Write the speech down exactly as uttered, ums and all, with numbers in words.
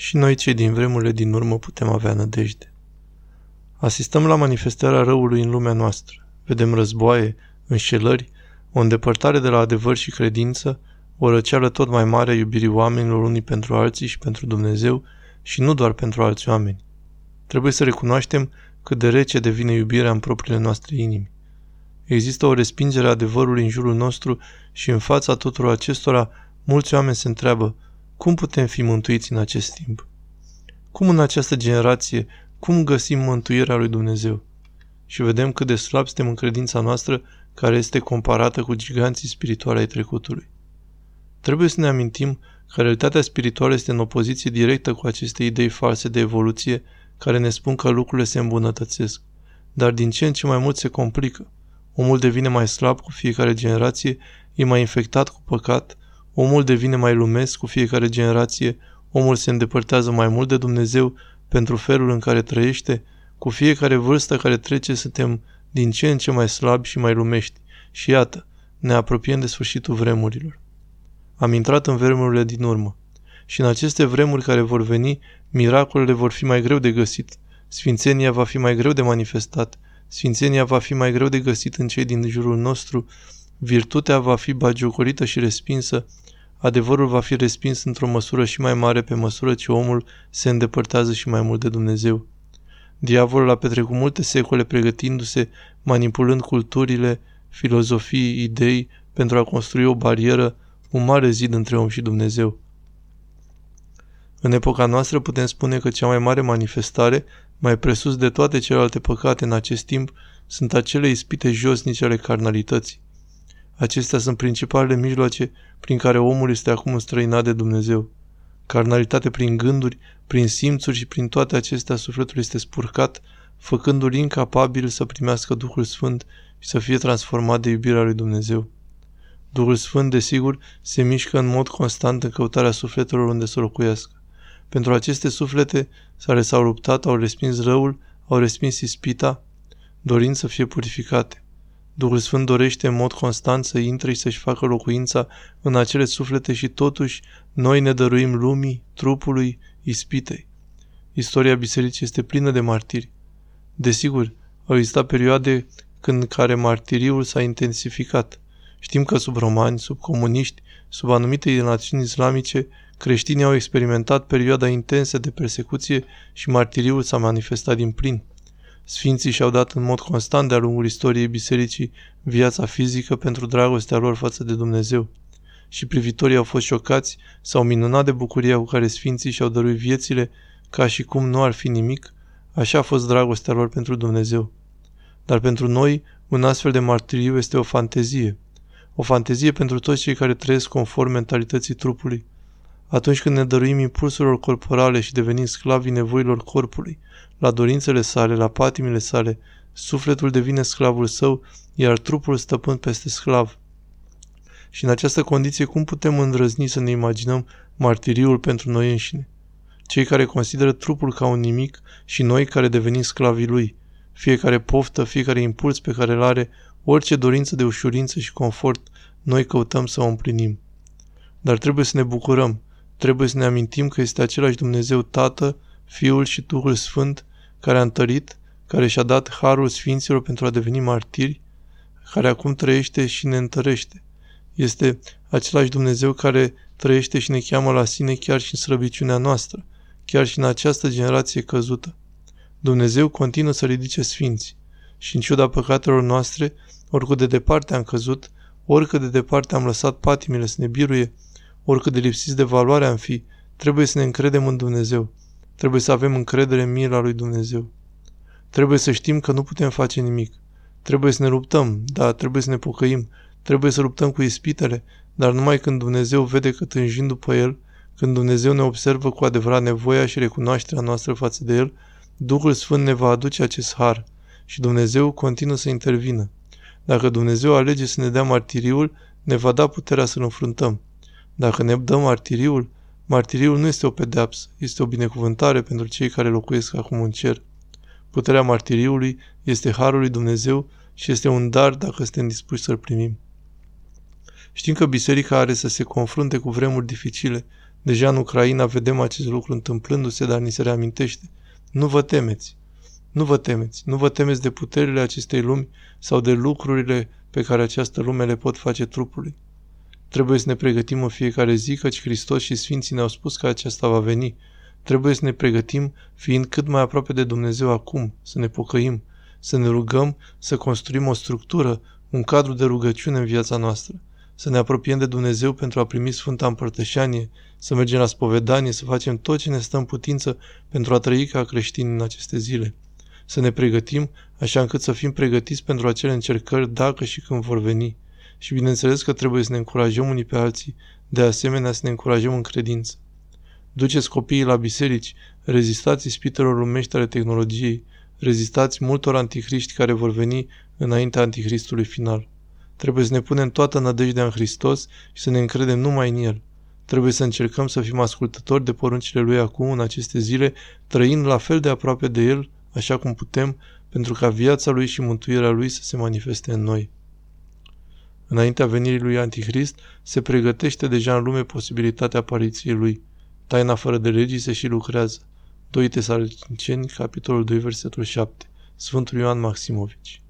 și noi cei din vremurile din urmă putem avea nădejde. Asistăm la manifestarea răului în lumea noastră. Vedem războaie, înșelări, o îndepărtare de la adevăr și credință, o răceală tot mai mare a iubirii oamenilor unii pentru alții și pentru Dumnezeu și nu doar pentru alți oameni. Trebuie să recunoaștem cât de rece devine iubirea în propriile noastre inimi. Există o respingere a adevărului în jurul nostru și în fața tuturor acestora, mulți oameni se întreabă, cum putem fi mântuiți în acest timp? Cum în această generație, cum găsim mântuirea lui Dumnezeu? Și vedem cât de slab suntem în credința noastră care este comparată cu giganții spirituali ai trecutului. Trebuie să ne amintim că realitatea spirituală este în opoziție directă cu aceste idei false de evoluție care ne spun că lucrurile se îmbunătățesc, dar din ce în ce mai mult se complică. Omul devine mai slab cu fiecare generație, e mai infectat cu păcat, omul devine mai lumesc cu fiecare generație, omul se îndepărtează mai mult de Dumnezeu pentru felul în care trăiește, cu fiecare vârstă care trece suntem din ce în ce mai slabi și mai lumești și iată, ne apropiem de sfârșitul vremurilor. Am intrat în vremurile din urmă și în aceste vremuri care vor veni, miracolele vor fi mai greu de găsit, sfințenia va fi mai greu de manifestat, sfințenia va fi mai greu de găsit în cei din jurul nostru, virtutea va fi bagiocorită și respinsă, adevărul va fi respins într-o măsură și mai mare pe măsură ce omul se îndepărtează și mai mult de Dumnezeu. Diavolul a petrecut multe secole pregătindu-se, manipulând culturile, filozofii, idei, pentru a construi o barieră, un mare zid între om și Dumnezeu. În epoca noastră putem spune că cea mai mare manifestare, mai presus de toate celelalte păcate în acest timp, sunt acele ispite josnice ale carnalității. Acestea sunt principalele mijloace prin care omul este acum înstrăinat de Dumnezeu. Carnalitate prin gânduri, prin simțuri și prin toate acestea sufletul este spurcat, făcându-l incapabil să primească Duhul Sfânt și să fie transformat de iubirea lui Dumnezeu. Duhul Sfânt, desigur, se mișcă în mod constant în căutarea sufletelor unde să locuiască. Pentru aceste suflete care s-au luptat, au respins răul, au respins ispita, dorind să fie purificate. Duhul Sfânt dorește în mod constant să intre și să-și facă locuința în acele suflete și totuși noi ne dăruim lumii, trupului, ispitei. Istoria bisericii este plină de martiri. Desigur, au existat perioade când care martiriul s-a intensificat. Știm că sub romani, sub comuniști, sub anumite națiuni islamice, creștinii au experimentat perioada intensă de persecuție și martiriul s-a manifestat din plin. Sfinții și-au dat în mod constant de-a lungul istoriei bisericii viața fizică pentru dragostea lor față de Dumnezeu. Și privitorii au fost șocați, s-au minunat de bucuria cu care sfinții și-au dăruit viețile ca și cum nu ar fi nimic, așa a fost dragostea lor pentru Dumnezeu. Dar pentru noi, un astfel de martiriu este o fantezie. O fantezie pentru toți cei care trăiesc conform mentalității trupului. Atunci când ne dăruim impulsurilor corporale și devenim sclavii nevoilor corpului, la dorințele sale, la patimile sale, sufletul devine sclavul său, iar trupul stăpân peste sclav. Și în această condiție, cum putem îndrăzni să ne imaginăm martiriul pentru noi înșine? Cei care consideră trupul ca un nimic și noi care devenim sclavii lui, fiecare poftă, fiecare impuls pe care îl are, orice dorință de ușurință și confort, noi căutăm să o împlinim. Dar trebuie să ne bucurăm, trebuie să ne amintim că este același Dumnezeu Tată, Fiul și Duhul Sfânt, care a întărit, care și-a dat harul sfinților pentru a deveni martiri, care acum trăiește și ne întărește. Este același Dumnezeu care trăiește și ne cheamă la sine chiar și în slăbiciunea noastră, chiar și în această generație căzută. Dumnezeu continuă să ridice sfinți și în ciuda păcatelor noastre, oricât de departe am căzut, oricât de departe am lăsat patimile să ne biruie, oricât de lipsiți de valoare am fi, trebuie să ne încredem în Dumnezeu. Trebuie să avem încredere în mila lui Dumnezeu. Trebuie să știm că nu putem face nimic. Trebuie să ne luptăm, da, trebuie să ne pocăim. Trebuie să luptăm cu ispitele, dar numai când Dumnezeu vede că tânjim după El, când Dumnezeu ne observă cu adevărat nevoia și recunoașterea noastră față de El, Duhul Sfânt ne va aduce acest har și Dumnezeu continuă să intervină. Dacă Dumnezeu alege să ne dea martiriul, ne va da puterea să-L înfruntăm. Dacă ne dă martiriul, martiriul nu este o pedeapsă, este o binecuvântare pentru cei care locuiesc acum în cer. Puterea martiriului este harul lui Dumnezeu și este un dar dacă suntem dispuși să-l primim. Știm că biserica are să se confrunte cu vremuri dificile, Deja în Ucraina vedem acest lucru întâmplându-se, dar ni se reamintește. Nu vă temeți. Nu vă temeți. Nu vă temeți de puterile acestei lumi sau de lucrurile pe care această lume le pot face trupului. Trebuie să ne pregătim în fiecare zi, căci Hristos și Sfinții ne-au spus că aceasta va veni. Trebuie să ne pregătim, fiind cât mai aproape de Dumnezeu acum, să ne pocăim, să ne rugăm, să construim o structură, un cadru de rugăciune în viața noastră, să ne apropiem de Dumnezeu pentru a primi Sfânta Împărtășanie, să mergem la spovedanie, să facem tot ce ne stă în putință pentru a trăi ca creștini în aceste zile. Să ne pregătim așa încât să fim pregătiți pentru acele încercări dacă și când vor veni. Și bineînțeles că trebuie să ne încurajăm unii pe alții, de asemenea să ne încurajăm în credință. Duceți copiii la biserici, rezistați ispitelor lumești ale tehnologiei, rezistați multor anticriști care vor veni înaintea antichristului final. Trebuie să ne punem toată nădejdea în Hristos și să ne încredem numai în El. Trebuie să încercăm să fim ascultători de poruncile Lui acum, în aceste zile, trăind la fel de aproape de El, așa cum putem, pentru ca viața Lui și mântuirea Lui să se manifeste în noi. Înaintea venirii Lui Antichrist, se pregătește deja în lume posibilitatea apariției Lui. Taina fără de legii se și lucrează. doi Tesaloniceni, capitolul doi, versetul șapte. Sfântul Ioan Maximovici.